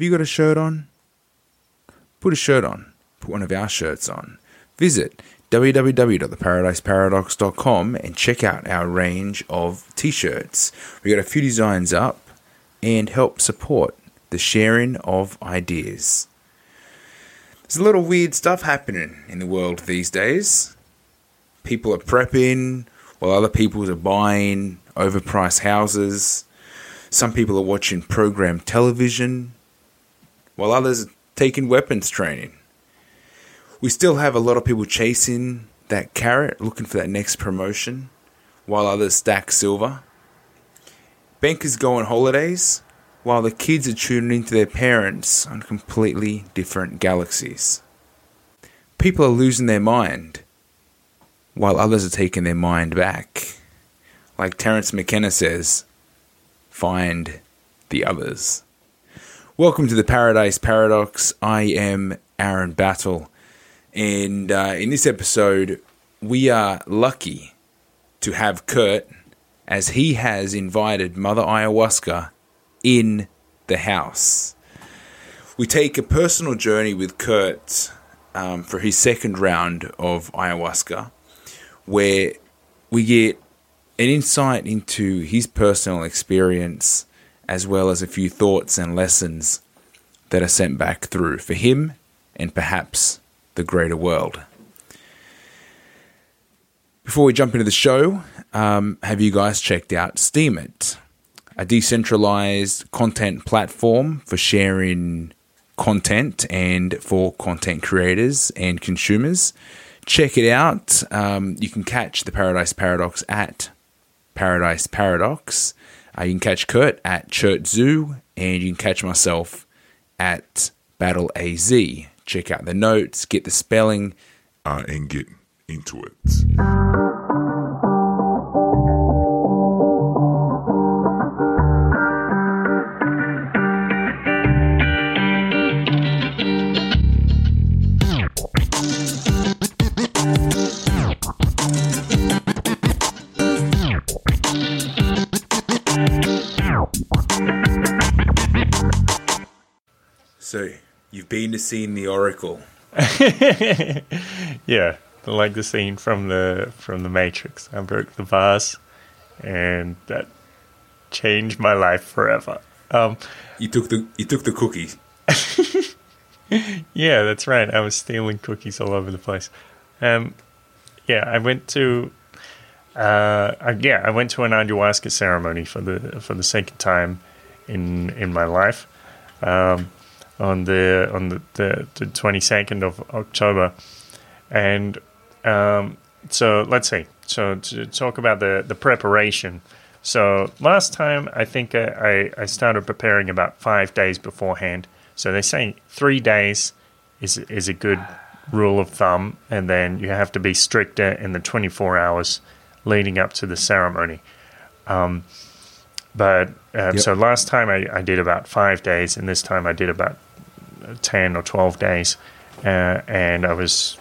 Have you got a shirt on? Put a shirt on. Put one of our shirts on. Visit www.theparadiseparadox.com and check out our range of t-shirts. We got a few designs up, and help support the sharing of ideas. There's a lot of weird stuff happening in the world these days. People are prepping while other people are buying overpriced houses. Some people are watching programmed television while others are taking weapons training. We still have a lot of people chasing that carrot, looking for that next promotion, while others stack silver. Bankers go on holidays, while the kids are tuning into their parents on completely different galaxies. People are losing their mind, while others are taking their mind back. Like Terence McKenna says, find the others. Welcome to the Paradise Paradox. I am Aaron Battle. And in this episode, we are lucky to have Kurt, as he has invited Mother Ayahuasca in the house. We take a personal journey with Kurt for his second round of Ayahuasca, where we get an insight into his personal experience, as well as a few thoughts and lessons that are sent back through for him and perhaps the greater world. Before we jump into the show, have you guys checked out Steemit, a decentralized content platform for sharing content and for content creators and consumers? Check it out. You can catch the Paradise Paradox at Paradise Paradox. You can catch Kurt at ChertZoo, and you can catch myself at BattleAZ. Check out the notes, get the spelling, and get into it. So, you've been to see the Oracle. Yeah, like the scene from the Matrix. I broke the vase, and that changed my life forever. You took the cookie. Yeah, that's right. I was stealing cookies all over the place. I went to an ayahuasca ceremony for the second time in my life. On the 22nd of October. And so let's see. So to talk about the preparation. So last time, I think I started preparing about 5 days beforehand. So they say 3 days is a good rule of thumb. And then you have to be stricter in the 24 hours leading up to the ceremony. So last time I did about 5 days, and this time I did about 10 or 12 days, and I was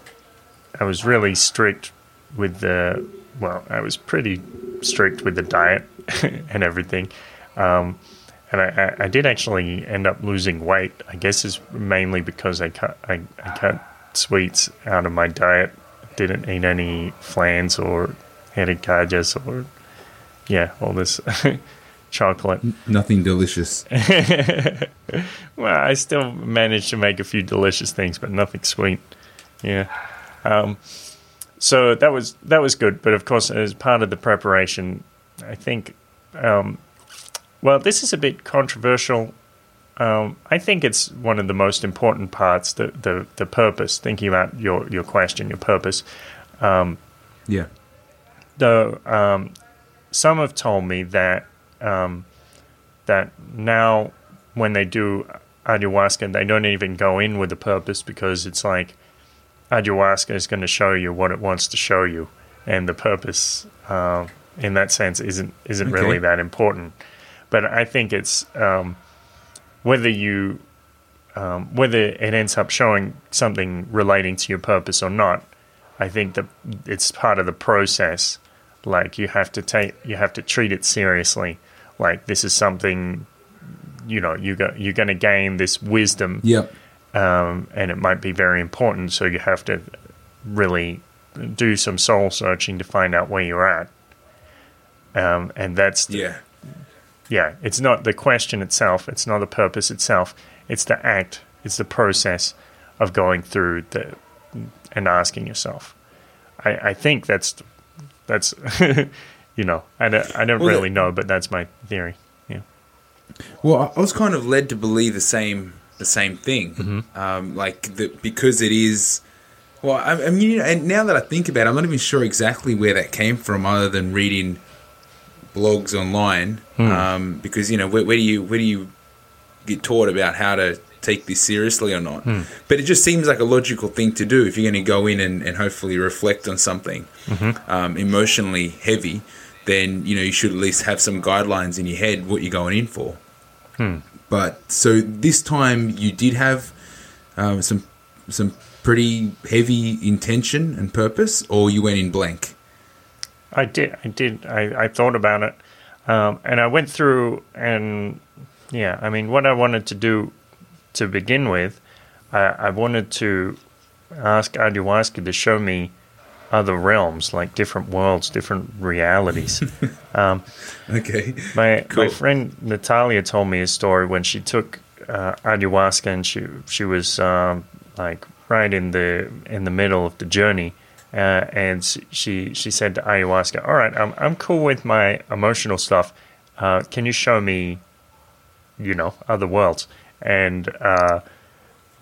really strict with the diet and everything, and I did actually end up losing weight. I guess it's mainly because I cut sweets out of my diet, didn't eat any flans or hericallas or all this chocolate. Nothing delicious. Well, I still managed to make a few delicious things, but nothing sweet. Yeah. So that was good. But of course, as part of the preparation, I think, this is a bit controversial. I think it's one of the most important parts, the purpose, thinking about your question, your purpose. Though some have told me that now when they do ayahuasca, they don't even go in with a purpose, because it's like ayahuasca is going to show you what it wants to show you, and the purpose in that sense isn't really that important. But I think it's whether it ends up showing something relating to your purpose or not. I think that it's part of the process. Like you have to treat it seriously. Like this is something you know, you're going to gain this wisdom. Yep. And it might be very important, so you have to really do some soul searching to find out where you're at. And that's it's not the question itself, it's not the purpose itself, it's the act, it's the process of going through the and asking yourself. I think that's you know, I don't really know, but that's my theory. Yeah. Well, I was kind of led to believe the same thing, mm-hmm. Because it is. Well, I mean, you know, and now that I think about it, I'm not even sure exactly where that came from, other than reading blogs online. Because you know, where do you get taught about how to take this seriously or not? But it just seems like a logical thing to do if you're going to go in and hopefully reflect on something emotionally heavy. Then you know you should at least have some guidelines in your head what you're going in for. But so this time you did have some pretty heavy intention and purpose, or you went in blank? I did. I thought about it, and I went through and I mean, what I wanted to do to begin with, I wanted to ask Ayahuasca to show me other realms, like different worlds, different realities. Okay. My friend Natalia told me a story when she took ayahuasca, and she was right in the middle of the journey, and she said to ayahuasca, "All right, I'm cool with my emotional stuff. Can you show me, you know, other worlds?" And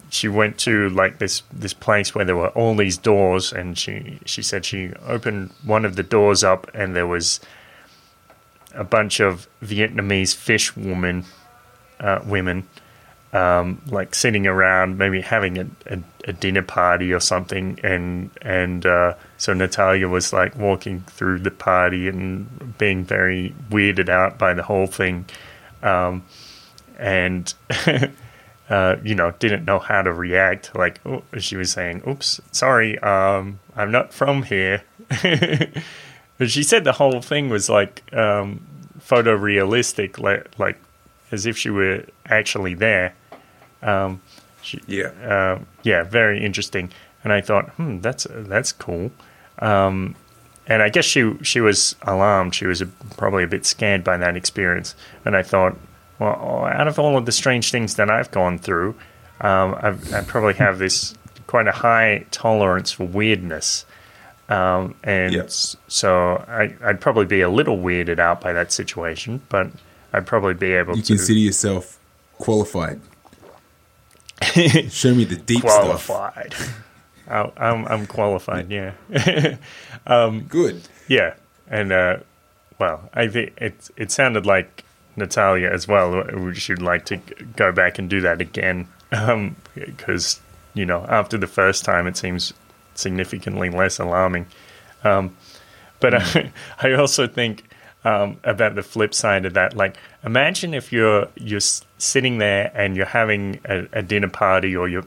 she went to like this place where there were all these doors, and she said she opened one of the doors up, and there was a bunch of Vietnamese fish women, sitting around, maybe having a dinner party or something. And so Natalia was like walking through the party and being very weirded out by the whole thing, and. You know, didn't know how to react. Like, oh, she was saying, "Oops, sorry, I'm not from here." But she said the whole thing was like photorealistic, like as if she were actually there. Very interesting. And I thought, that's cool. And I guess she was alarmed. She was probably a bit scared by that experience. And I thought, well, out of all of the strange things that I've gone through, I probably have this quite a high tolerance for weirdness. So I'd probably be a little weirded out by that situation, but I'd probably be able to... You consider yourself qualified. Show me the deep qualified stuff. Qualified. I'm qualified, yeah. Good. Yeah. And, I think it sounded like... Natalia as well, she'd like to go back and do that again, because you know, after the first time it seems significantly less alarming, I also think about the flip side of that. Like, imagine if you're sitting there and you're having a dinner party, or you're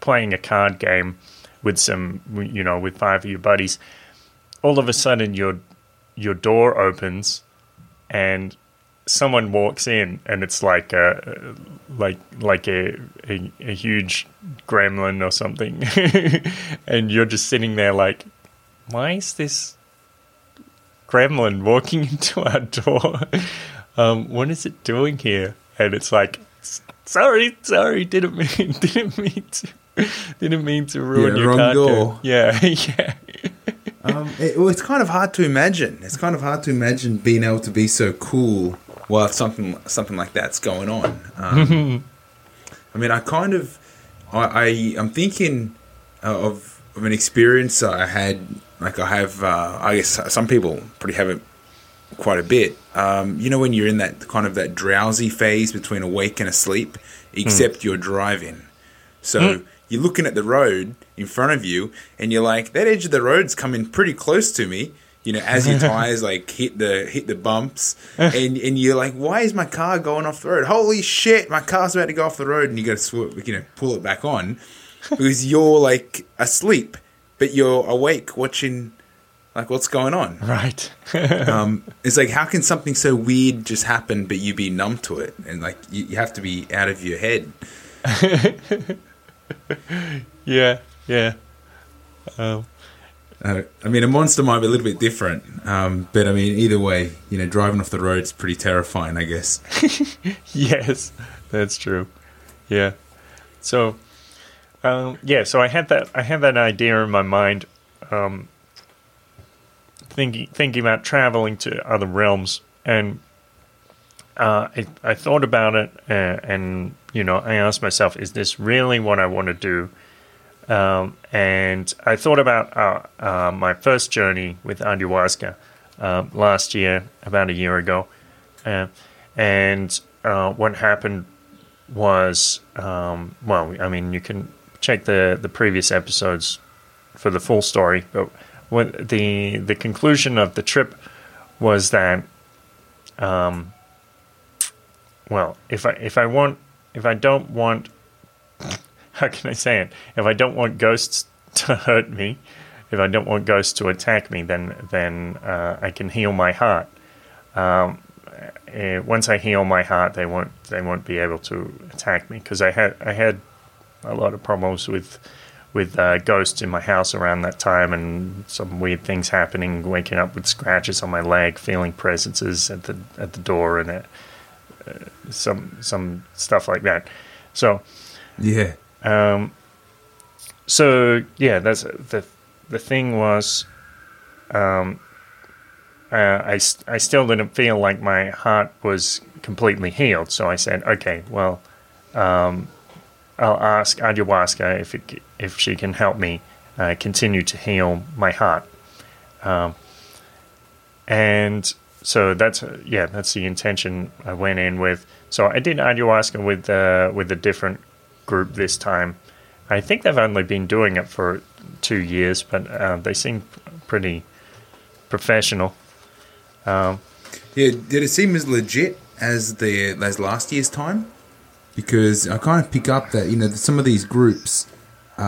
playing a card game with some, you know, with five of your buddies. All of a sudden your door opens and someone walks in, and it's like a huge gremlin or something, and you're just sitting there like, why is this gremlin walking into our door? What is it doing here? And it's like, sorry, didn't mean to ruin your wrong door. Yeah. It's kind of hard to imagine. It's kind of hard to imagine being able to be so cool while something like that's going on. I mean, I'm thinking of an experience I had. Like, I have, I guess some people probably have it quite a bit. You know, when you're in that kind of that drowsy phase between awake and asleep, except you're driving. So you're looking at the road in front of you, and you're like, that edge of the road's coming pretty close to me. You know, as your tires like hit the bumps, and you're like, why is my car going off the road? Holy shit, my car's about to go off the road, and you got to pull it back on because you're like asleep, but you're awake watching Like, what's going on? Right. It's like, how can something so weird just happen, but you be numb to it? And, like, you have to be out of your head. Yeah. I mean, a monster might be a little bit different. But, I mean, either way, you know, driving off the road is pretty terrifying, I guess. Yes, that's true. Yeah. So, so I had that idea in my mind, thinking about traveling to other realms, and I thought about it, and you know, I asked myself, is this really what I want to do? And I thought about my first journey with ayahuasca last year, about a year ago, and what happened was, well, I mean, you can check the previous episodes for the full story, but. What the conclusion of the trip was that, if I don't want, how can I say it? If I don't want ghosts to hurt me, if I don't want ghosts to attack me, then I can heal my heart. Once I heal my heart, they won't be able to attack me, because I had a lot of problems with ghosts in my house around that time, and some weird things happening, waking up with scratches on my leg, feeling presences at the door, and some stuff like that. So yeah. That's the thing was, I still didn't feel like my heart was completely healed. So I said, okay, well, I'll ask ayahuasca if she can help me continue to heal my heart, and so that's the intention I went in with. So I did ayahuasca with a different group this time. I think they've only been doing it for 2 years, but they seem pretty professional. Did it seem as legit as last year's time? Because I kind of pick up that, you know, some of these groups, you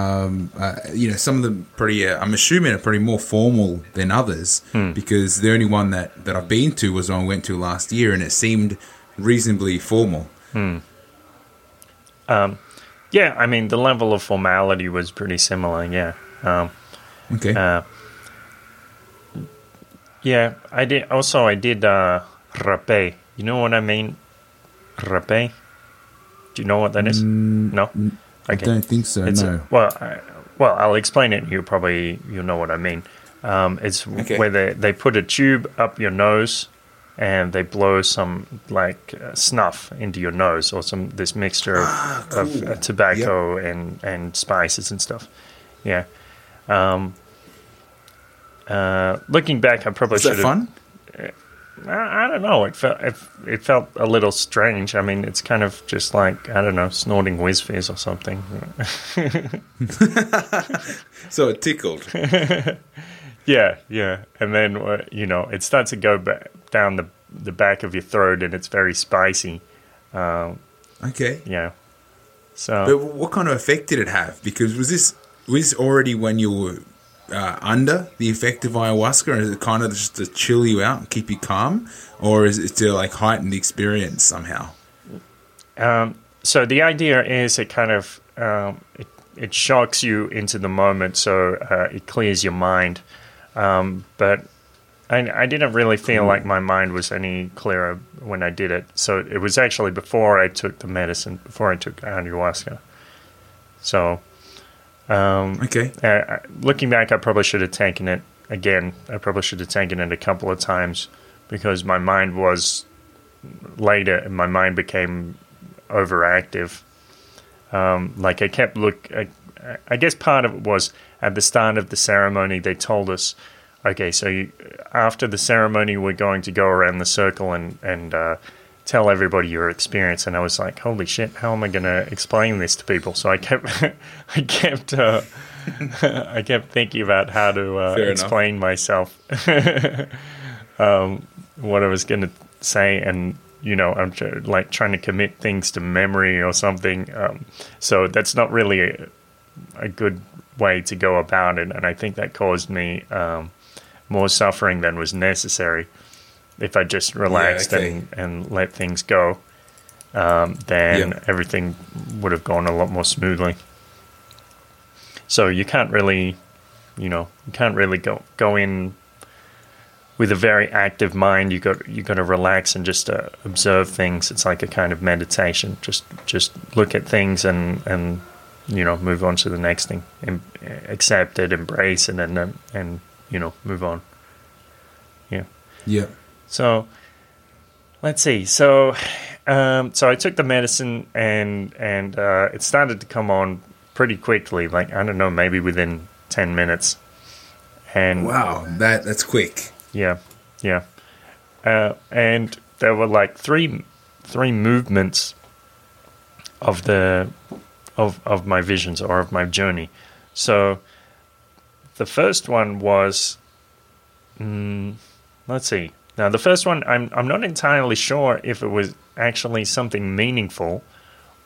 know, some of them pretty, I'm assuming, are pretty more formal than others. Because the only one that I've been to was the one I went to last year, and it seemed reasonably formal. I mean, the level of formality was pretty similar, yeah. Okay. I did. Also, I did rapé. You know what I mean? Rapé? Do you know what that is? No? Okay. I don't think so, no. Well, I'll explain it, and you'll know what I mean. It's okay. Where they put a tube up your nose, and they blow some, like, snuff into your nose, or this mixture of tobacco, yep, and spices and stuff. Yeah. Looking back, I probably should have... Is that fun? I don't know. It felt a little strange. I mean, it's kind of just like, I don't know, snorting whiz fizz or something. So it tickled. Yeah. And then, you know, it starts to go back down the back of your throat, and it's very spicy. Okay. Yeah. So, but what kind of effect did it have? Because was this already when you were... under the effect of ayahuasca, or is it kind of just to chill you out and keep you calm, or is it to, like, heighten the experience somehow? So the idea is it kind of it shocks you into the moment, so it clears your mind. But I didn't really feel like my mind was any clearer when I did it. So it was actually before I took the medicine, before I took ayahuasca. So. Okay. Looking back, I probably should have taken it again. I probably should have taken it a couple of times, because my mind was later, and my mind became overactive. Like, I kept I guess part of it was at the start of the ceremony, they told us, okay, so after the ceremony, we're going to go around the circle and tell everybody your experience. And I was like, holy shit, how am I going to explain this to people? So I kept I kept thinking about how to explain myself, what I was going to say. And, you know, I'm trying to commit things to memory or something. So that's not really a good way to go about it. And I think that caused me more suffering than was necessary. If I just relaxed and let things go, then everything would have gone a lot more smoothly. So you can't really, go in with a very active mind. You got to relax and just observe things. It's like a kind of meditation. Just look at things and move on to the next thing. Accept it, embrace it, and move on. Yeah. Yeah. So, let's see. So, I took the medicine and it started to come on pretty quickly. Like, I don't know, maybe within 10 minutes. And wow, that's quick. Yeah, yeah. And there were like three movements of the my visions or of my journey. So, the first one was, let's see. Now, the first one, I'm not entirely sure if it was actually something meaningful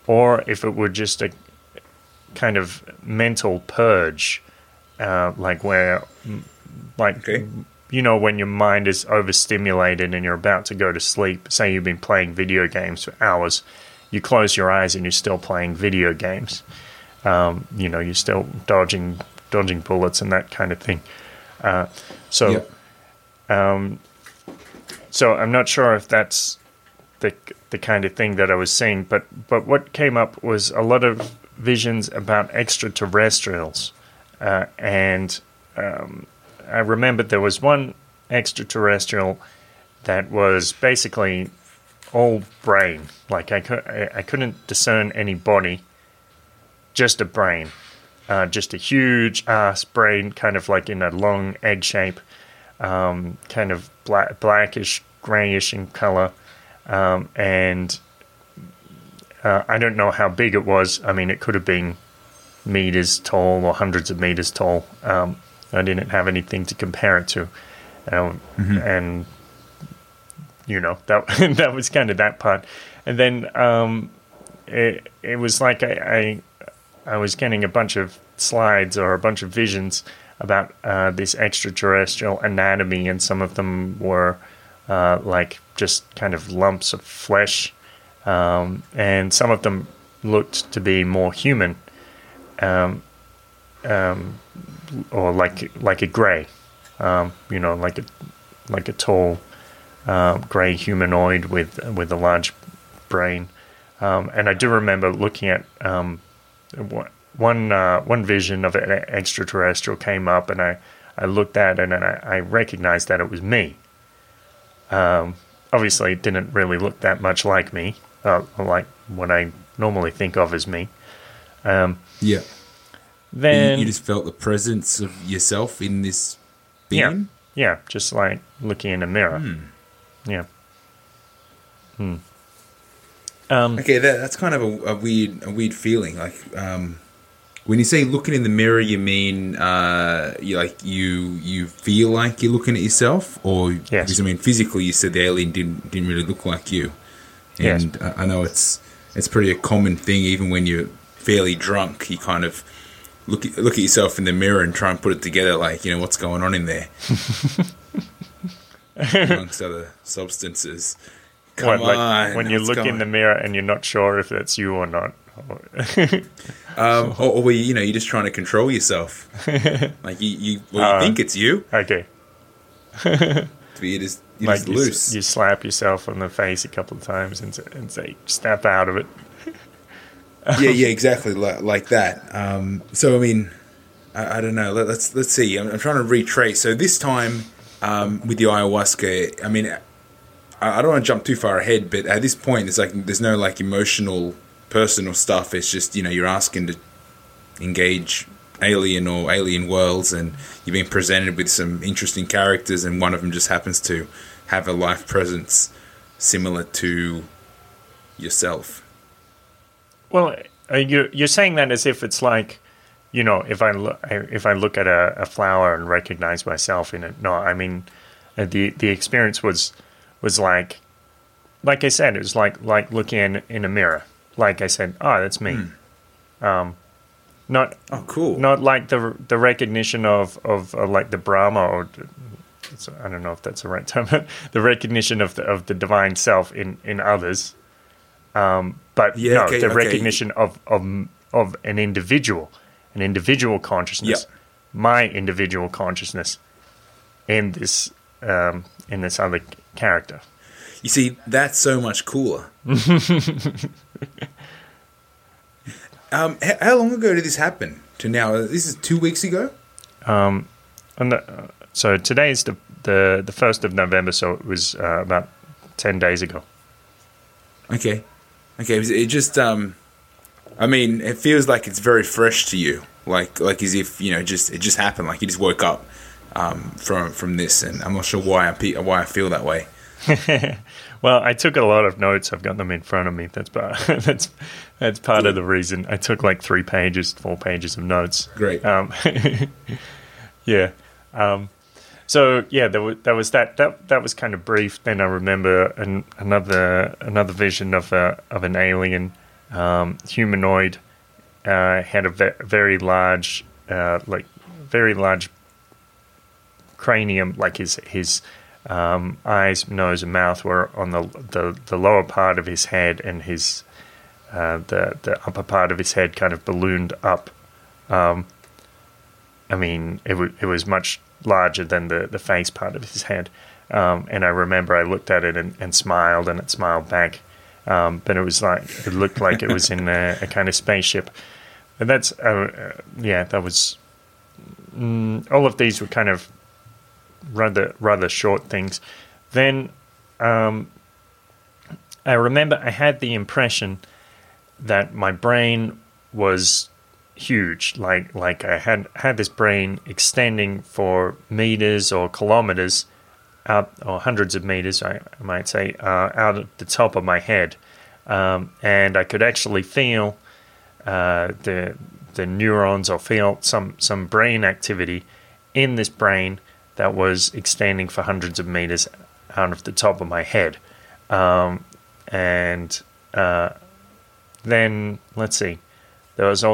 or if it were just a kind of mental purge, when your mind is overstimulated and you're about to go to sleep. Say you've been playing video games for hours, you close your eyes and you're still playing video games. You're still dodging bullets and that kind of thing. So I'm not sure if that's the kind of thing that I was seeing, but what came up was a lot of visions about extraterrestrials, and I remembered there was one extraterrestrial that was basically all brain. Like I couldn't discern any body, just a brain, just a huge ass brain, kind of like in a long egg shape. Kind of blackish, grayish in color, and I don't know how big it was. I mean, it could have been meters tall or hundreds of meters tall. I didn't have anything to compare it to, that was kind of that part. And then it was like I was getting a bunch of slides or a bunch of visions about this extraterrestrial anatomy, and some of them were like just kind of lumps of flesh, and some of them looked to be more human, or like a grey, like a tall grey humanoid with a large brain. And I do remember looking at what. One vision of an extraterrestrial came up, and I looked at it, and I recognized that it was me. Obviously, it didn't really look that much like me, like what I normally think of as me. Yeah. Then you just felt the presence of yourself in this being? Yeah, just like looking in a mirror. Yeah. Okay, that's kind of a weird feeling. Like, when you say looking in the mirror, you mean you feel like you're looking at yourself, or yes. Because I mean physically, you said the alien didn't really look like you. And yes. I know it's pretty a common thing. Even when you're fairly drunk, you kind of look at yourself in the mirror and try and put it together, like what's going on in there, amongst other substances. Come on, when you look in the mirror and you're not sure if that's you or not. Or you're just trying to control yourself. Like you think it's you. Okay. You're just loose. You slap yourself on the face a couple of times and say, snap out of it. Yeah, exactly like that. So, I mean, I don't know. Let's see. I'm trying to retrace. So this time with the ayahuasca, I mean... I don't want to jump too far ahead, but at this point, it's like there's no like emotional, personal stuff. It's just you're asking to engage alien or alien worlds, and you're being presented with some interesting characters, and one of them just happens to have a life presence similar to yourself. Well, you're saying that as if it's like, if I look at a flower and recognize myself in it. No, I mean, the experience was like I said, it was like looking in a mirror. Like I said, oh, that's me. Not cool. Not like the recognition of like the Brahma or it's, I don't know if that's the right term, but the recognition of the divine self in others. The recognition of an individual consciousness, yep. My individual consciousness in this other character. You see, that's so much cooler. How long ago did this happen to now? This is 2 weeks ago? So today is the 1st of November, so it was about 10 days ago. Okay. It just, it feels like it's very fresh to you. Like as if, it just happened. Like you just woke up from this, and I'm not sure why I feel that way. Well, I took a lot of notes. I've got them in front of me. That's part of the reason. I took like 4 pages of notes. Great. Yeah. That was kind of brief. Then I remember another vision of an alien humanoid had a very large cranium, like his eyes, nose, and mouth were on the lower part of his head, and his the upper part of his head kind of ballooned up. It was much larger than the face part of his head. And I remember I looked at it and smiled, and it smiled back. But it was it looked like it was in a kind of spaceship. And all of these were kind of rather short things. Then I remember I had the impression that my brain was huge, like I had this brain extending for meters or kilometers out, or hundreds of meters, I might say, out at the top of my head, and I could actually feel the neurons, or feel some brain activity in this brain that was extending for hundreds of meters out of the top of my head, then let's see. There was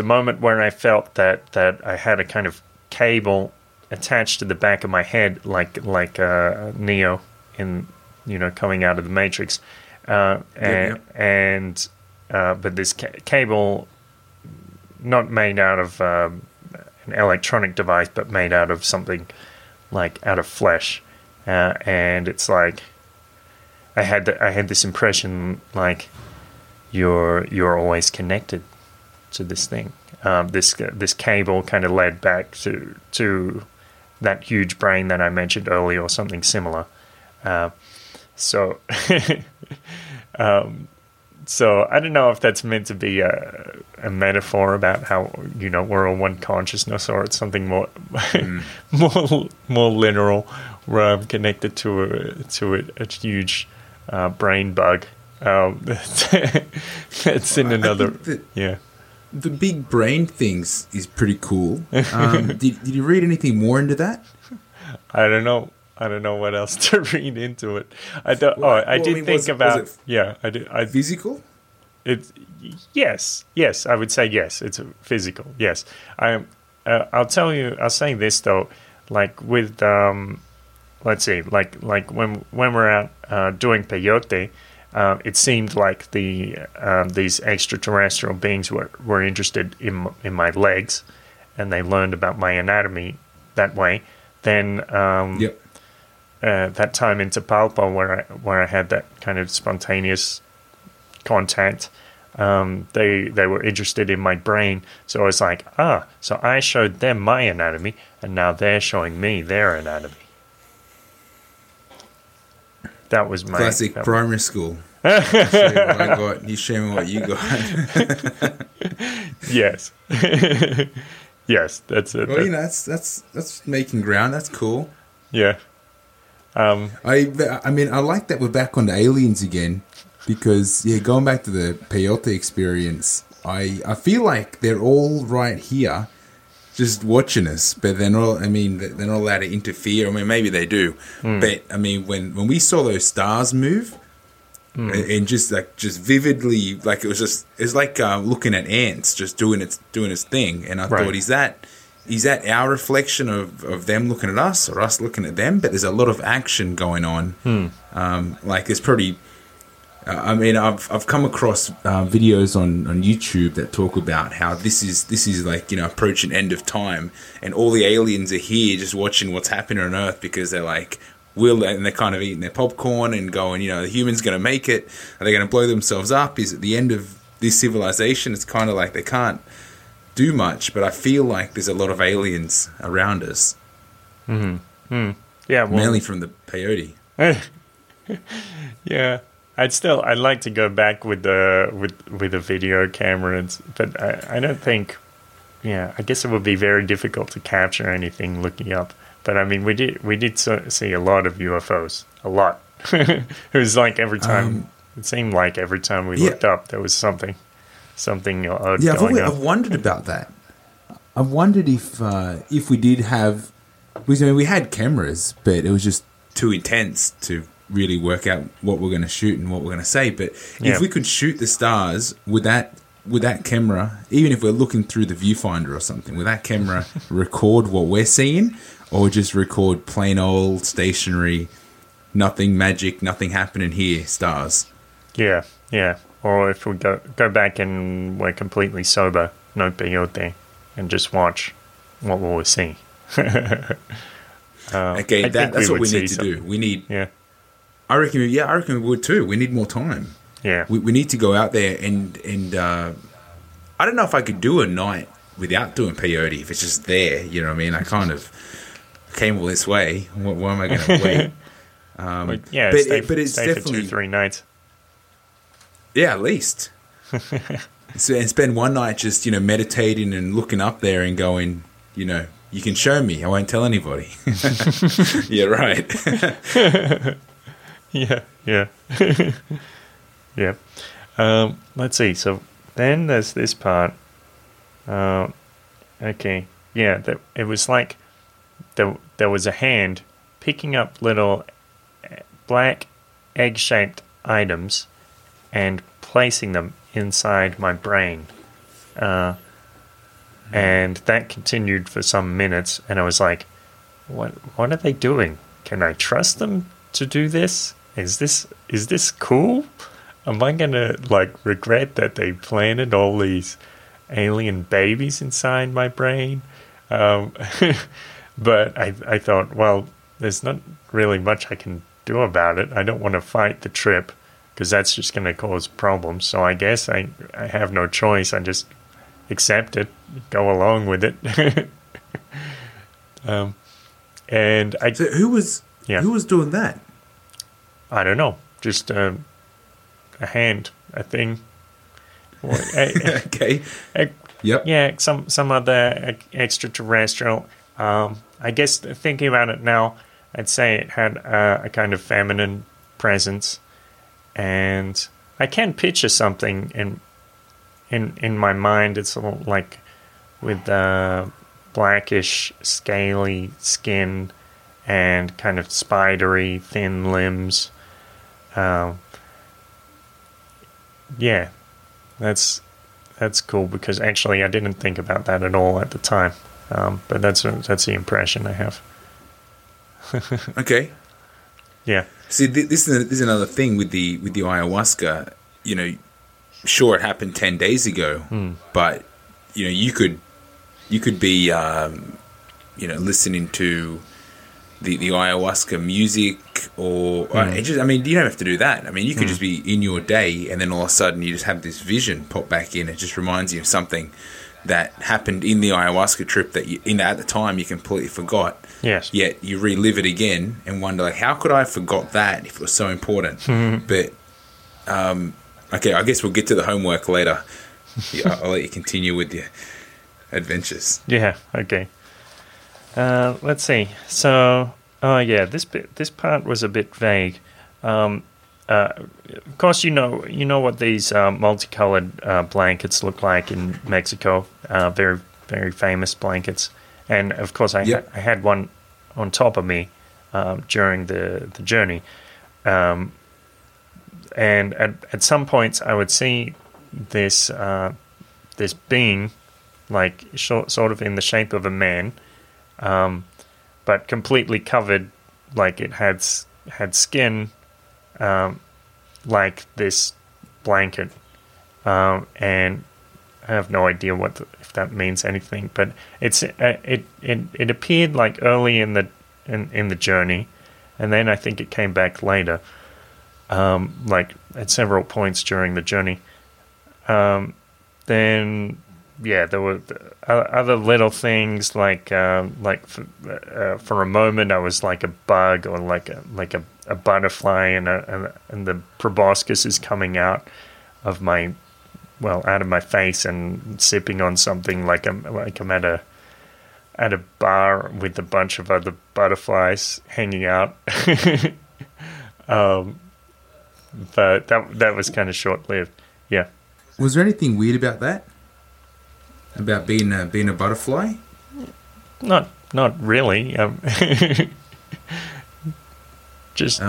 a moment where I felt that I had a kind of cable attached to the back of my head, like Neo in, coming out of the Matrix, but this cable, not made out of an electronic device, but made out of something like out of flesh, and it's like I had this impression like. You're always connected to this thing. This cable kind of led back to that huge brain that I mentioned earlier, or something similar. So I don't know if that's meant to be a metaphor about how we're all one consciousness, or it's something more more literal, where I'm connected to a huge brain bug. It's in another. The big brain things is pretty cool. Did you read anything more into that? I don't know what else to read into it. I did think about physical. Yes. I would say yes. It's physical. Yes. I'll tell you. I'll say this though. Like with let's see. Like when we're out doing peyote. It seemed like these extraterrestrial beings were interested in my legs, and they learned about my anatomy that way. Then that time in Tapalpa where I had that kind of spontaneous contact, they were interested in my brain. So I was like, so I showed them my anatomy, and now they're showing me their anatomy. That was my classic primary school. You show me what you got. Yes. Yes, that's it. Well, that's making ground. That's cool. Yeah. I like that we're back on the aliens again, because going back to the peyote experience, I feel like they're all right here, just watching us, but they're not allowed to interfere. I mean, maybe they do, but when we saw those stars move, and just vividly, like it was like looking at ants, just doing its thing. And I thought, is that is that our reflection of them looking at us or us looking at them? But there's a lot of action going on. Like there's probably, I mean, I've come across videos on YouTube that talk about how this is like, you know, approaching end of time, and all the aliens are here just watching what's happening on Earth because they're like, and they're kind of eating their popcorn and going, you know, the humans going to make it? Are they going to blow themselves up? Is it the end of this civilization? It's kind of like they can't do much, but I feel like there's a lot of aliens around us. Yeah, well, mainly from the peyote. Yeah, I'd like to go back with a video camera, but I don't think. Yeah, I guess it would be very difficult to capture anything looking up. But I mean, we did see a lot of UFOs, a lot. It was like every time. It seemed like every time we looked up, there was something. Something odd. Yeah, I've wondered about that. I've wondered if we did have, because, I mean, we had cameras, but it was just too intense to really work out what we're going to shoot and what we're going to say. But if we could shoot the stars with that camera, even if we're looking through the viewfinder or something, with that camera, record what we're seeing, or just record plain old stationary, nothing magic, nothing happening here, stars. Yeah, yeah. Or if we go back and we're completely sober, no peyote, and just watch what we will see. Okay, that's what we need to do. We need. Yeah, I reckon we would too. We need more time. Yeah, we need to go out there and I don't know if I could do a night without doing peyote. If it's just there, you know what I mean. I kind of came all this way. Why am I going to wait? It's definitely for 2-3 nights. Yeah, at least. So, and spend one night just, you know, meditating and looking up there and going, you know, you can show me. I won't tell anybody. Yeah, right. Yeah. Yeah. Let's see. So then there's this part. Okay. Yeah, it was like there was a hand picking up little black egg-shaped items and placing them inside my brain. And that continued for some minutes, and I was like, what are they doing? Can I trust them to do this? Is this cool? Am I gonna like regret that they planted all these alien babies inside my brain? But I thought, well, there's not really much I can do about it. I don't want to fight the trip, because that's just going to cause problems. So I guess I have no choice. I just accept it, go along with it. So who was doing that? I don't know. Just a hand, a thing. Okay. Yep. Yeah, some other extraterrestrial. I guess thinking about it now, I'd say it had a kind of feminine presence. And I can picture something in my mind. It's all like with blackish, scaly skin and kind of spidery, thin limbs. Yeah, that's cool, because actually I didn't think about that at all at the time. But that's the impression I have. Okay. Yeah. See, this is another thing with the ayahuasca. You know, sure, it happened 10 days ago, but you know, you could be you know, listening to the ayahuasca music, or I mean, you don't have to do that. I mean, you could just be in your day, and then all of a sudden, you just have this vision pop back in. It just reminds you of something that happened in the ayahuasca trip that at the time you completely forgot. Yes. Yet you relive it again and wonder, like, how could I have forgot that if it was so important? But, okay, I guess we'll get to the homework later. Yeah, I'll let you continue with your adventures. Yeah, okay. Let's see. So, this part was a bit vague. Of course, you know what these multicolored blankets look like in Mexico. Very, very famous blankets. And of course, I had one on top of me during the journey. And at some points, I would see this being like sort of in the shape of a man, but completely covered, like it had skin, like this blanket, and I have no idea what if that means anything, but it appeared like early in the journey, and then I think it came back later, like at several points during the journey. Then yeah, there were other little things like for a moment I was like a bug or like a butterfly, and the proboscis is coming out of my face and sipping on something like I'm at a bar with a bunch of other butterflies hanging out. But that was kind of short-lived. Yeah. Was there anything weird about that? About being a butterfly? Not really. Yeah. I'm just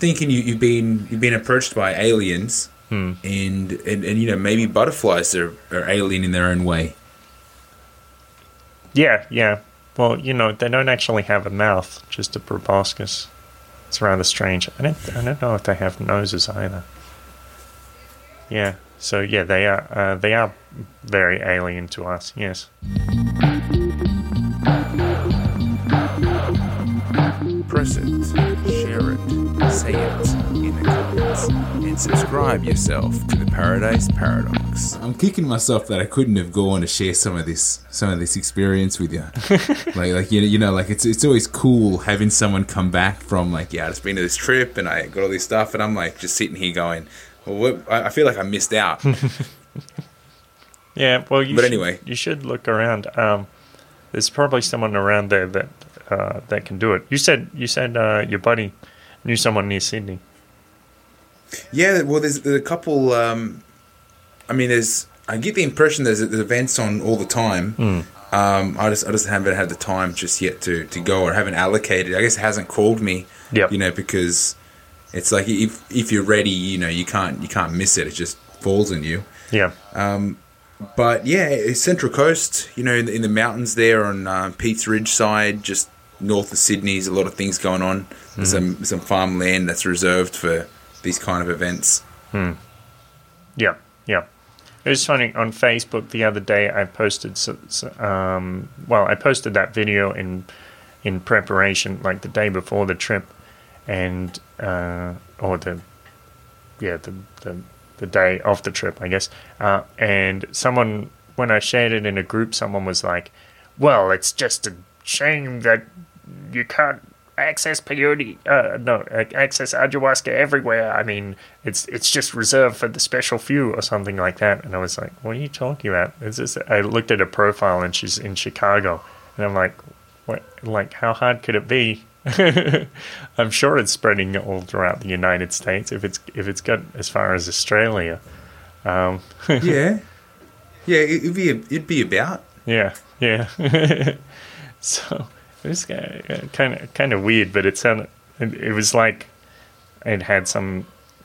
thinking you've been approached by aliens. Hmm. And you know, maybe butterflies are alien in their own way. Yeah. Well, you know, they don't actually have a mouth, just a proboscis. It's rather strange. I don't know if they have noses either. Yeah. So yeah, they are very alien to us. Yes. Press it, share it, say it in the comments, and subscribe yourself to the Paradise Paradox. I'm kicking myself that I couldn't have gone to share some of this experience with you. like it's always cool having someone come back from I just been to this trip and I got all this stuff, and I'm like just sitting here going, well, I feel like I missed out. Yeah, well, you should look around. There's probably someone around there that can do it. You said your buddy knew someone near Sydney. Yeah, well, there's a couple. I get the impression there's events on all the time. Mm. I just haven't had the time just yet to go, or haven't allocated. I guess it hasn't called me. Yeah, you know, because it's like if you're ready, you know, you can't miss it. It just falls on you. Yeah. But yeah, Central Coast, you know, in the mountains there on Pete's Ridge side, just north of Sydney, there's a lot of things going on. Mm. Some farmland that's reserved for these kind of events. Mm. Yeah. It was funny, on Facebook the other day I posted that video in preparation, like the day before the trip, and the day of the trip, I guess. And someone, when I shared it in a group, someone was like, well, it's just a shame that you can't access access ayahuasca everywhere. I mean, it's just reserved for the special few or something like that. And I was like, what are you talking about? I looked at her profile and she's in Chicago. And I'm like, what? Like, how hard could it be? I'm sure it's spreading all throughout the United States if it's got as far as Australia. Yeah, it'd be about. Yeah. So it was kind of weird, but it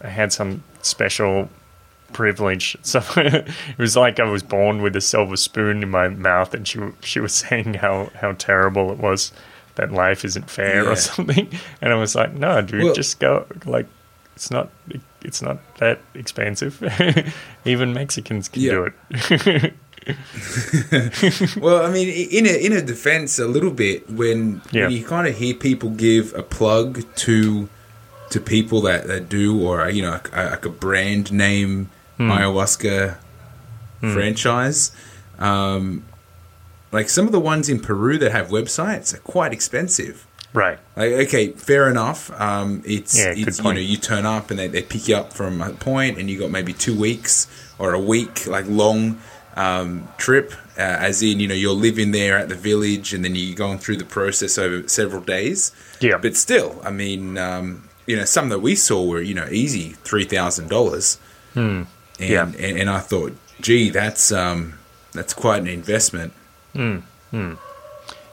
had some special privilege. So it was like I was born with a silver spoon in my mouth, and she was saying how terrible it was, that life isn't fair, or something. And I was like, no, dude, just go. Like, it's not that expensive. Even Mexicans can do it. Well, I mean, in a defense a little bit, when you kind of hear people give a plug to people that do, or, you know, like a brand name ayahuasca franchise, like some of the ones in Peru that have websites are quite expensive. Right. Like, okay, fair enough. It's, you know, you turn up and they pick you up from a point, and you got maybe 2 weeks or a week, like long trip, as in, you know, you're living there at the village, and then you're going through the process over several days. Yeah. But still, I mean, you know, some that we saw were, you know, easy $3,000. And I thought, gee, that's quite an investment.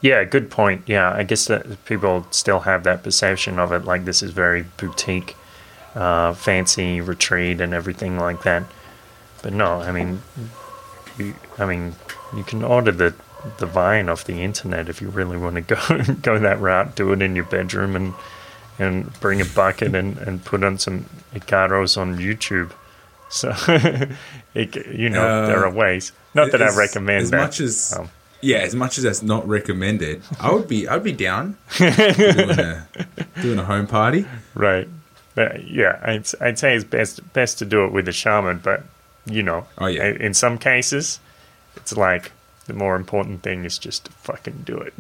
Yeah, good point. Yeah, I guess that people still have that perception of it, like this is very boutique, fancy retreat and everything like that. But no, I mean, you can order the vine off the internet if you really want to go that route. Do it in your bedroom and bring a bucket and put on some Icaros on YouTube. So, there are ways. Not that I recommend as that. Much as, as much as that's not recommended, I'd be down doing a home party. Right. I'd say it's best to do it with a shaman, but, in some cases, it's like the more important thing is just to fucking do it.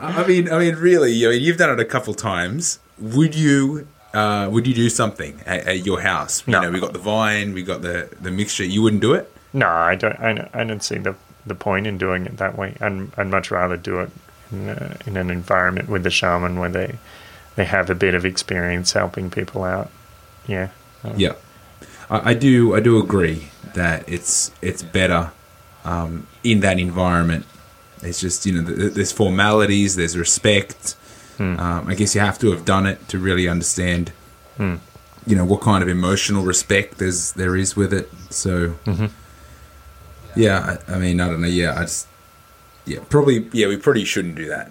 I mean, really, you've done it a couple times. Would you do something at your house? No. We got the vine, we got the mixture. You wouldn't do it? No, I don't see the point in doing it that way. I'd much rather do it in an environment with the shaman where they have a bit of experience helping people out. Yeah. Yeah. I do agree that it's better in that environment. It's just, there's formalities, there's respect. I guess you have to have done it to really understand, what kind of emotional respect there is with it. So, I don't know. Yeah, we probably shouldn't do that.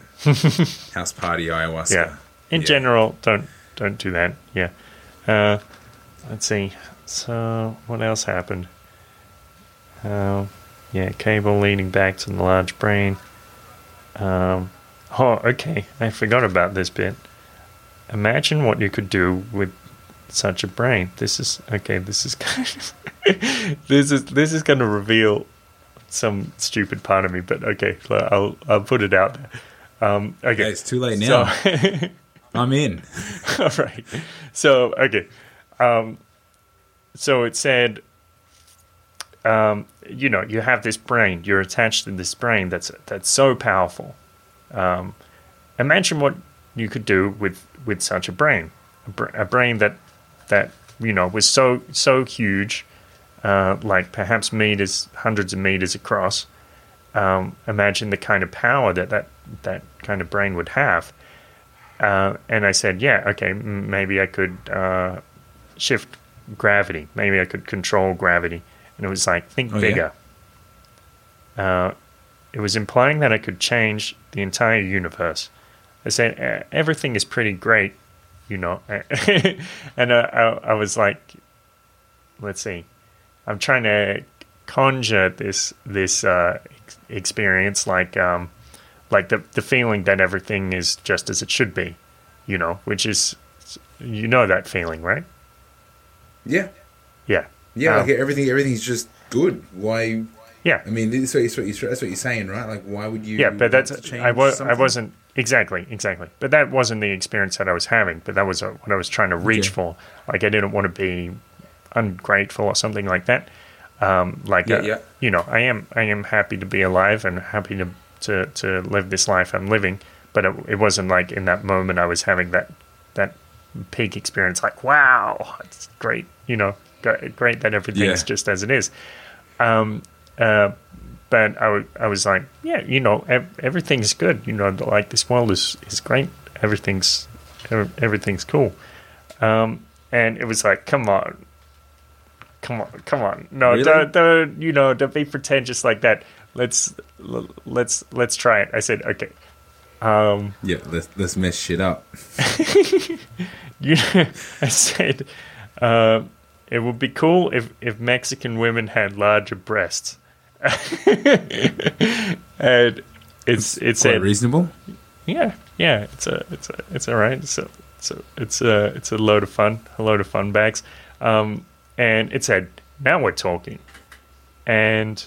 House party ayahuasca. Yeah. In general, don't do that. Yeah. Let's see. So, what else happened? Cable leading back to the large brain. Okay. I forgot about this bit. Imagine what you could do with such a brain. This is going to reveal some stupid part of me, but okay, I'll put it out there. Okay. Yeah, it's too late now. So, I'm in. All right. So, okay. So it said, you have this brain, you're attached to this brain that's so powerful. Imagine what you could do with such a brain that was so huge, like perhaps hundreds of meters across. Imagine the kind of power that kind of brain would have. And I said, maybe I could shift gravity. Maybe I could control gravity. And it was like, think bigger. Yeah. It was implying that I could change the entire universe. I said, everything is pretty great, And I was like, let's see. I'm trying to conjure this experience, like the feeling that everything is just as it should be, which is, that feeling, right? Yeah. Yeah. Yeah, like everything's just good. Why... Yeah, I mean, that's what you're saying, right? Like, why would you? Yeah, but I wasn't exactly. But that wasn't the experience that I was having. But that was what I was trying to reach for. Like, I didn't want to be ungrateful or something like that. I am happy to be alive and happy to live this life I'm living. But it wasn't like in that moment I was having that peak experience. Like, wow, it's great. Great that everything's just as it is. But I was like, everything's good. Like this world is great. Everything's cool. And it was like, come on. No, really? Don't be pretentious like that. Let's try it. I said, okay. Let's mess shit up. I said, it would be cool if Mexican women had larger breasts. And it's quite reasonable. Yeah, it's all right. It's a load of fun, bags. And it said, now we're talking. And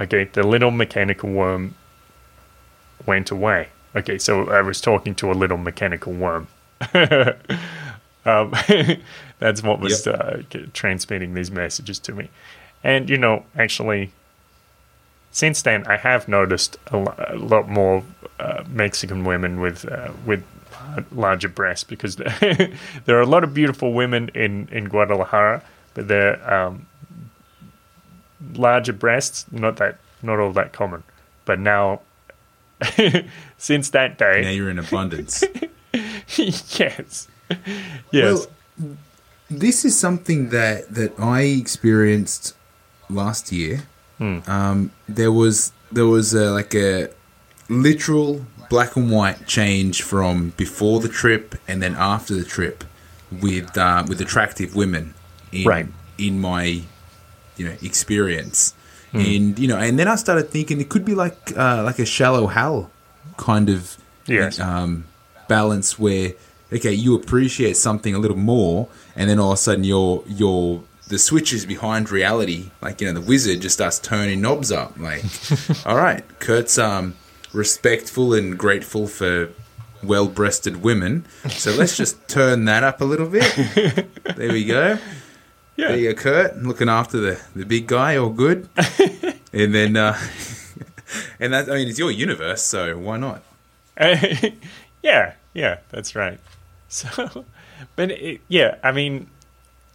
okay, the little mechanical worm went away. Okay, so I was talking to a little mechanical worm. That's what was transmitting these messages to me. And, actually, since then, I have noticed a lot more Mexican women with larger breasts, because there are a lot of beautiful women in Guadalajara, but they're larger breasts, not all that common. But now, since that day... Now you're in abundance. Yes. Well, this is something that I experienced last year. There was a literal black and white change from before the trip and then after the trip with attractive women in my experience. And and then I started thinking it could be like a shallow hell kind of balance where you appreciate something a little more, and then all of a sudden the switches behind reality, the wizard just starts turning knobs up. All right, Kurt's respectful and grateful for well-breasted women, so let's just turn that up a little bit. There we go. Yeah. There you go, Kurt, looking after the big guy, all good. And then, it's your universe, so why not? Yeah, that's right. So, but the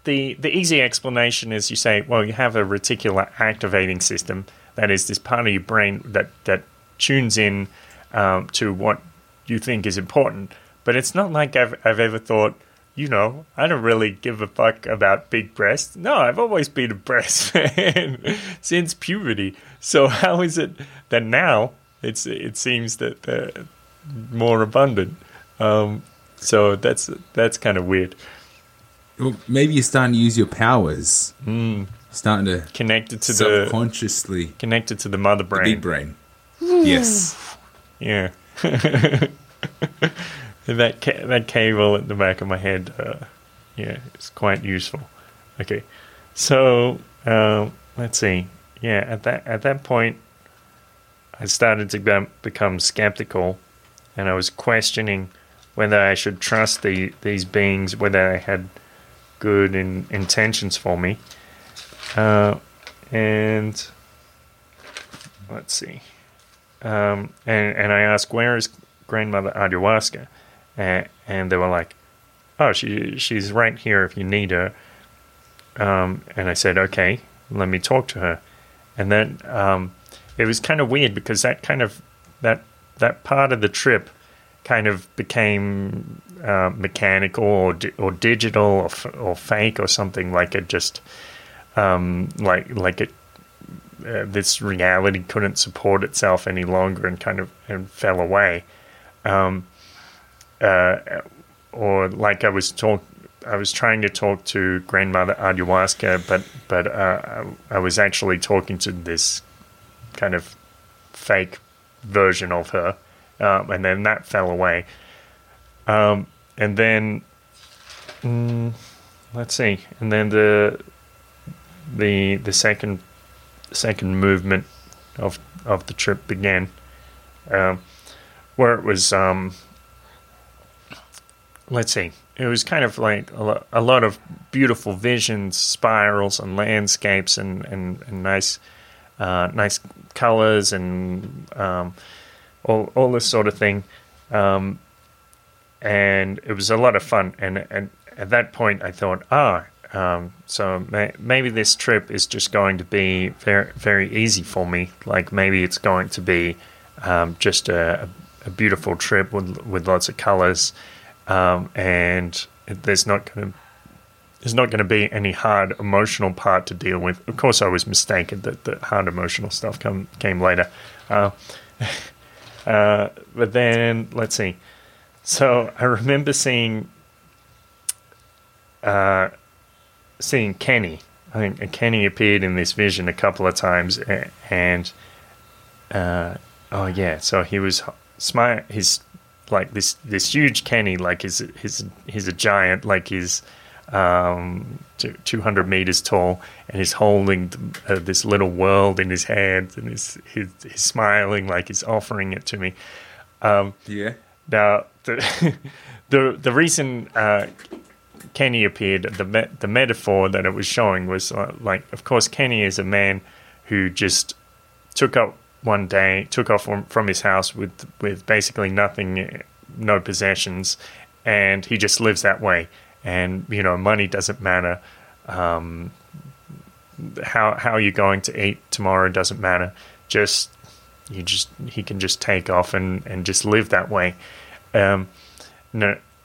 easy explanation is you say, well, you have a reticular activating system, that is this part of your brain that tunes in to what you think is important. But it's not like I've ever thought, I don't really give a fuck about big breasts. No, I've always been a breast fan since puberty. So how is it that now it seems that they're more abundant? So that's kind of weird. Well, maybe you're starting to use your powers. Starting to connected to subconsciously connected to the mother brain, the big brain. Yes. Yeah. That cable at the back of my head, it's quite useful. Okay, so let's see. Yeah, at that point, I started to become skeptical, and I was questioning whether I should trust these beings, whether I had good intentions for me. And let's see. And I asked, where is Grandmother Ayahuasca? And they were like, oh, she's right here if you need her. And I said, okay, let me talk to her. And then it was kind of weird because that part of the trip kind of became mechanical or digital or fake or something. Like it just this reality couldn't support itself any longer and kind of fell away. I was trying to talk to Grandmother Ayahuasca, but I was actually talking to this kind of fake version of her, and then that fell away. And then let's see, and then the second movement of the trip began, where it was. Let's see. It was kind of like a lot of beautiful visions, spirals, and landscapes, and nice colors, and all this sort of thing. And it was a lot of fun. And at that point, I thought, maybe this trip is just going to be very, very easy for me. Like maybe it's going to be just a beautiful trip with lots of colors. And there's not going to be any hard emotional part to deal with. Of course, I was mistaken that the hard emotional stuff came later. But then let's see. So I remember seeing Kenny. I think Kenny appeared in this vision a couple of times, so he was smart. He's like this huge Kenny, like he's a giant, like he's 200 meters tall, and he's holding this little world in his hand, and he's smiling like he's offering it to me. Now the reason Kenny appeared, the metaphor that it was showing was like, of course, Kenny is a man who just took off from his house with basically nothing, no possessions, and he just lives that way. And, money doesn't matter. How you're going to eat tomorrow doesn't matter. He can just take off and just live that way.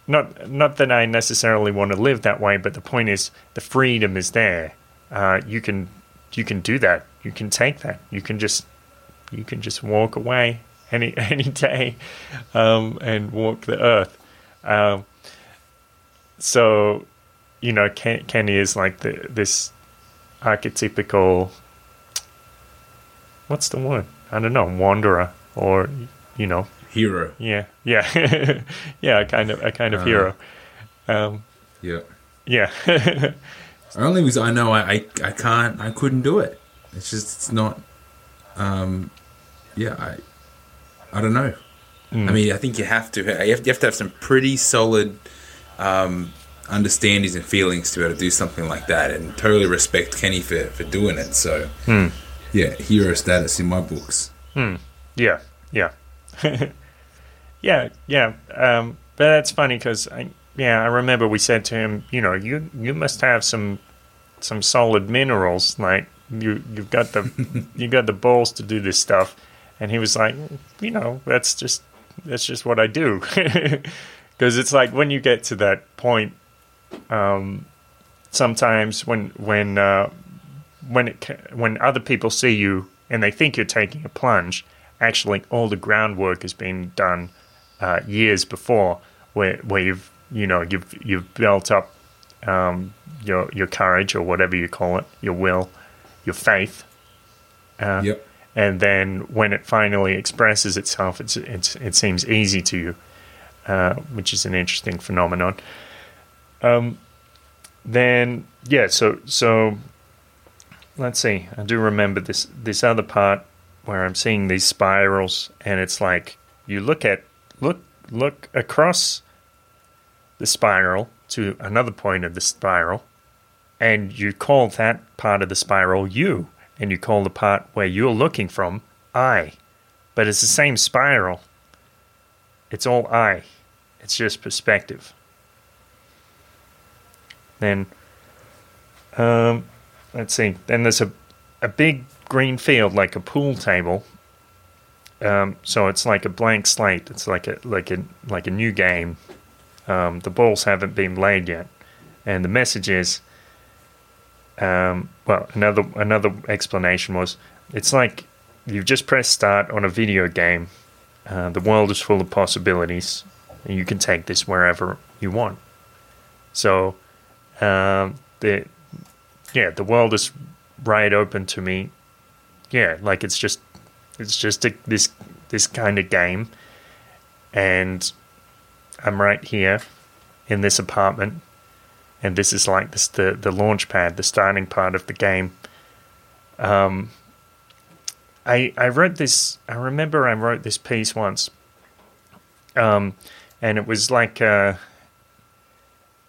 Not that I necessarily want to live that way, but the point is the freedom is there. You can do that. You can take that. You can just walk away any day, and walk the earth. So, you know, Kenny is like this archetypical, what's the word? I don't know, wanderer, or, you know, hero. Yeah, yeah. A kind of hero. Yeah. Only because I know I couldn't do it. It's just, it's not. I don't know. I mean, I think you have to have some pretty solid understandings and feelings to be able to do something like that, and totally respect Kenny for doing it. So, yeah, hero status in my books. Yeah. Yeah. But that's funny because I remember we said to him, you know, you must have some solid minerals, like you've got the balls to do this stuff, and he was like, you know, that's just what I do, because it's like when you get to that point, sometimes when other people see you and they think you're taking a plunge. Actually, all the groundwork has been done years before, where you've built up your courage, or whatever you call it, your will, your faith. Yep. And then when it finally expresses itself, it seems easy to you, which is an interesting phenomenon. So let's see. I do remember this other part, where I'm seeing these spirals, and it's like you look across the spiral to another point of the spiral, and you call that part of the spiral you, and you call the part where you're looking from I. But it's the same spiral. It's all I. It's just perspective. Then, let's see. Then there's a big green field, like a pool table. So it's like a blank slate. It's like a new game. The balls haven't been laid yet, and the message is, another explanation was, it's like you've just pressed start on a video game. The world is full of possibilities, and you can take this wherever you want. So, the world is right open to me. Yeah, like it's just this kind of game, and I'm right here in this apartment, and this is like this the launch pad, the starting part of the game. I wrote this. I remember I wrote this piece once, and it was like a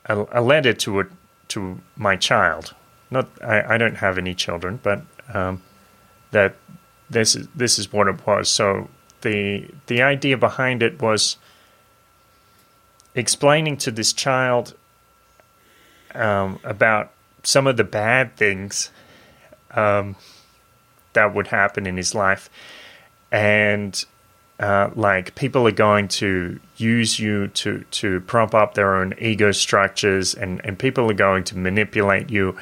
letter to my child. Not I don't have any children, but. That this is what it was. So the idea behind it was explaining to this child about some of the bad things that would happen in his life, and like people are going to use you to prop up their own ego structures, and people are going to manipulate you.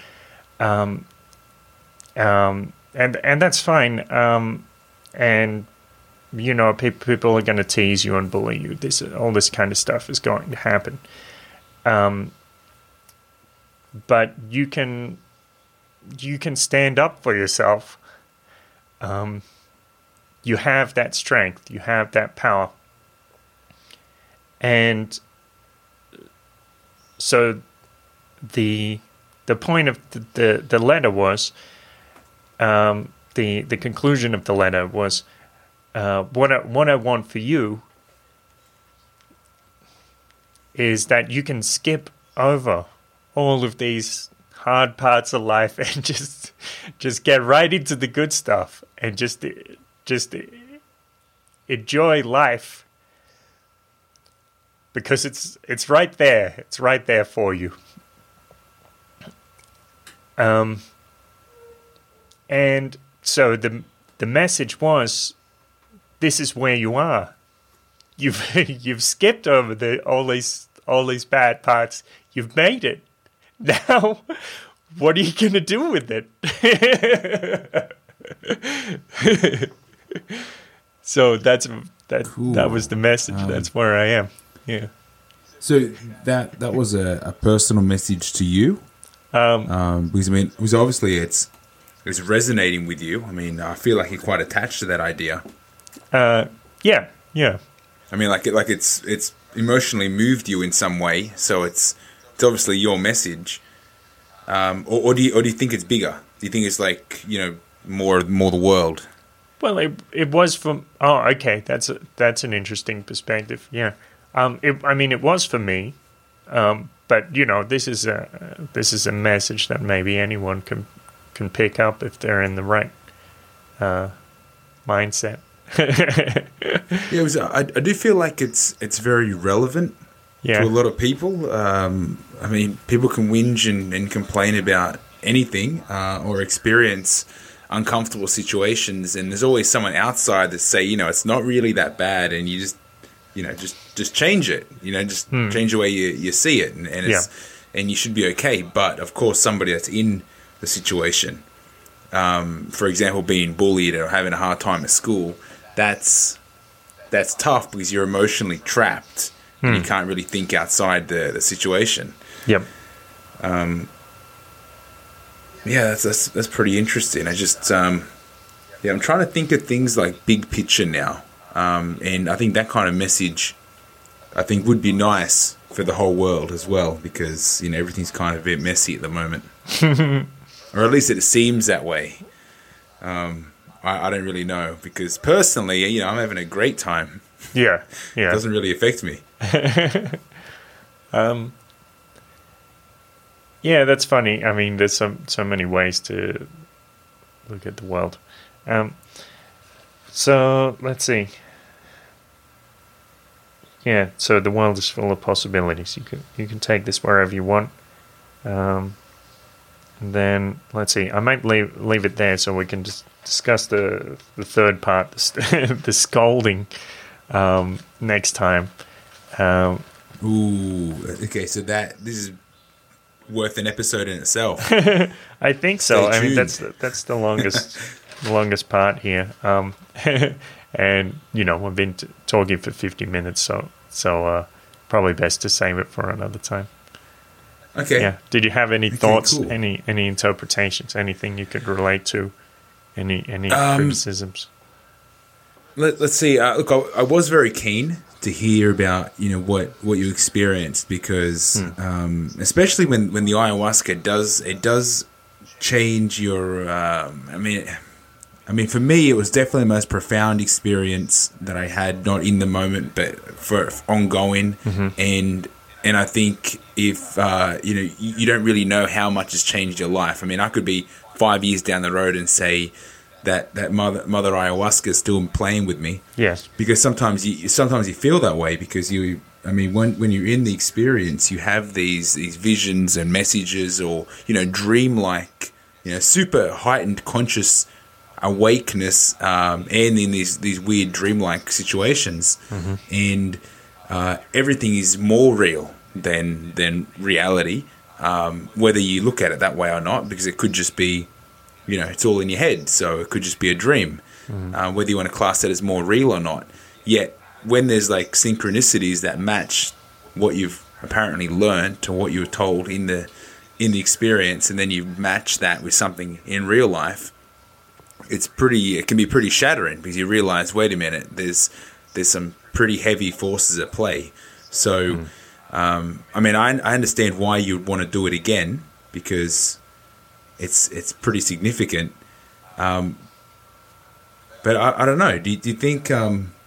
And that's fine. And you know, people are going to tease you and bully you. All this kind of stuff is going to happen. But you can stand up for yourself. You have that strength. You have that power. And so the point of the letter was. The conclusion of the letter was, what I want for you is that you can skip over all of these hard parts of life and just get right into the good stuff and just enjoy life, because it's right there. It's right there for you. And so the message was, this is where you are. You've skipped over the all these all these bad parts. You've made it. Now, what are you going to do with it? So that was the message. That's where I am. Yeah. So that was a personal message to you. Because I mean, it was obviously it's resonating with you. I mean, I feel like you're quite attached to that idea. Yeah. I mean, like it's emotionally moved you in some way. So it's obviously your message. Or do you think it's bigger? Do you think it's like, you know, more the world? Well, it was from. Oh, okay. That's an interesting perspective. Yeah. It was for me. But you know, this is a message that maybe anyone can pick up if they're in the right mindset. Yeah, I do feel like it's very relevant to a lot of people. I mean, people can whinge and complain about anything or experience uncomfortable situations, and there's always someone outside that say, you know, it's not really that bad, and you just, you know, just change it, you know, just change the way you see it, and it's and you should be okay. But of course, somebody that's in the situation, for example, being bullied or having a hard time at school, that's tough because you're emotionally trapped and you can't really think outside the situation. Yep. Yeah, that's pretty interesting. I just I'm trying to think of things like big picture now. And I think that kind of message, I think, would be nice for the whole world as well, because, you know, everything's kind of a bit messy at the moment, or at least it seems that way. I don't really know, because personally, you know, I'm having a great time. Yeah. It doesn't really affect me. Yeah, that's funny. I mean, there's so many ways to look at the world. So let's see. Yeah, so the world is full of possibilities. You can take this wherever you want. And then let's see. I might leave it there so we can just discuss the third part, the scolding, next time. Ooh, okay. So this is worth an episode in itself. I think so. I mean, that's the longest. The longest part here, and you know, we've been talking for 50 minutes, so probably best to save it for another time. Okay. Yeah. Did you have any thoughts, cool. any interpretations, anything you could relate to, any criticisms? Let's see. Look, I was very keen to hear about, you know, what you experienced, because especially when the ayahuasca does change your. I mean, for me, it was definitely the most profound experience that I had, not in the moment, but for ongoing. Mm-hmm. And I think if, you know, you don't really know how much has changed your life. I mean, I could be 5 years down the road and say that Mother Ayahuasca is still playing with me. Yes. Because sometimes you feel that way, because you, I mean, when you're in the experience, you have these visions and messages, or, you know, dreamlike, you know, super heightened conscious awakeness, and in these weird dreamlike situations, and everything is more real than reality, whether you look at it that way or not, because it could just be, you know, it's all in your head, so it could just be a dream, whether you want to class that as more real or not. Yet when there's like synchronicities that match what you've apparently learned to what you were told in the experience, and then you match that with something in real life, it can be pretty shattering, because you realize, wait a minute, there's some pretty heavy forces at play. So, I mean, I understand why you'd want to do it again, because it's pretty significant. But I don't know. Do you think, I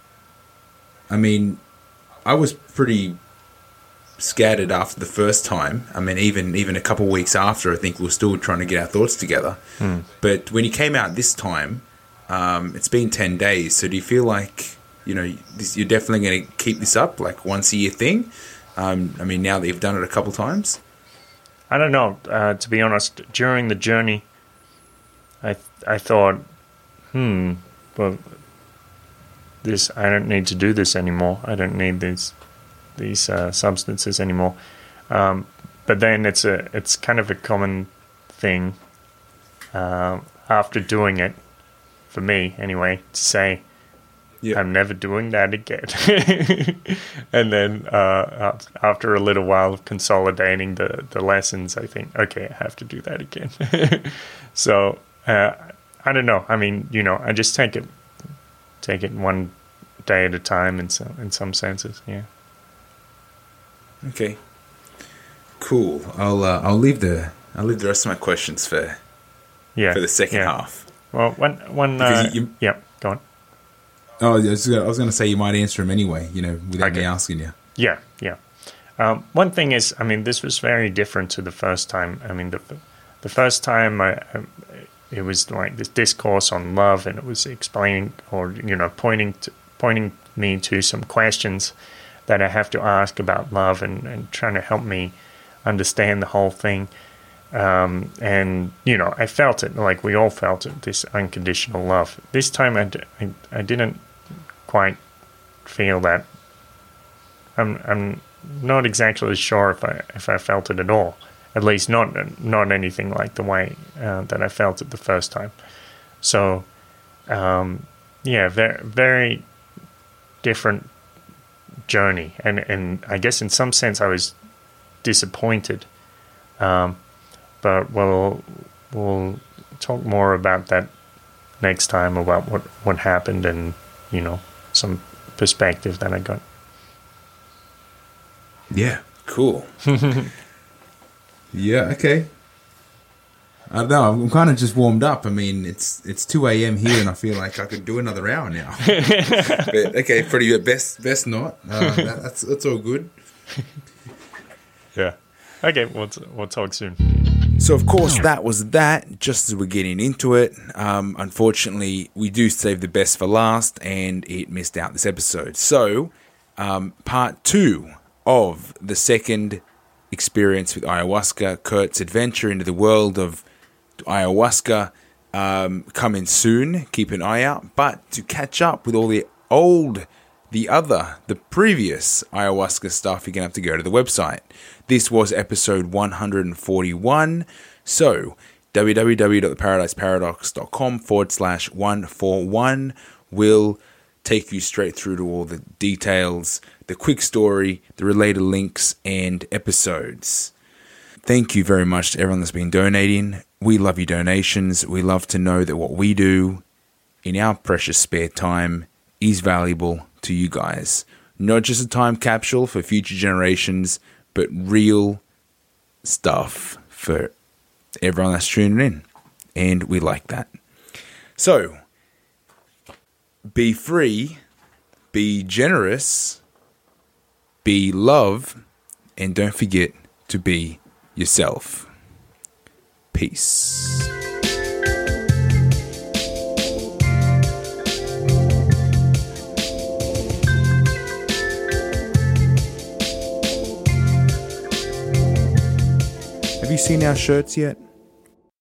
mean, I was pretty scattered after the first time. I mean, even a couple of weeks after, I think we were still trying to get our thoughts together. But when you came out this time, it's been 10 days. So do you feel like, you know, you're definitely going to keep this up, like once a year thing? I mean, now that you've done it a couple times? I don't know. To be honest, during the journey, I thought, well, I don't need to do this anymore. I don't need these these substances anymore. But then it's kind of a common thing after doing it, for me anyway, to say, yep, I'm never doing that again. And then after a little while of consolidating the lessons, I think, okay, I have to do that again. So I don't know. I mean, you know, I just take it one day at a time in some senses. Yeah. Okay. Cool. I'll leave the rest of my questions for the second half. Well, go on. Oh, I was going to say you might answer them anyway, you know, without me asking you. Yeah, yeah. One thing is, I mean, this was very different to the first time. I mean, the first time it was like this discourse on love, and it was explaining or, you know, pointing me to some questions that I have to ask about love and trying to help me understand the whole thing. And, you know, I felt it, like we all felt it, this unconditional love. This time I didn't quite feel that. I'm not exactly sure if I felt it at all, at least not anything like the way that I felt it the first time. So, very, very different journey. And I guess in some sense I was disappointed, but we'll talk more about that next time, about what happened and, you know, some perspective that I got. Yeah, cool. Yeah, okay. I don't know, I'm kind of just warmed up. I mean, it's 2 a.m. here and I feel like I could do another hour now. But okay, pretty good. Best not. That's all good. Yeah. Okay, we'll talk soon. So, of course, that was that, just as we're getting into it. Unfortunately, we do save the best for last, and it missed out this episode. So, part 2 of the second experience with ayahuasca, Kurt's adventure into the world of ayahuasca, coming soon. Keep an eye out. But to catch up with all the previous ayahuasca stuff, you're going to have to go to the website. This was episode 141. So, www.theparadiseparadox.com /141 will take you straight through to all the details, the quick story, the related links, and episodes. Thank you very much to everyone that's been donating. We love your donations. We love to know that what we do in our precious spare time is valuable to you guys. Not just a time capsule for future generations, but real stuff for everyone that's tuning in. And we like that. So, be free, be generous, be love, and don't forget to be yourself. Peace. Have you seen our shirts yet?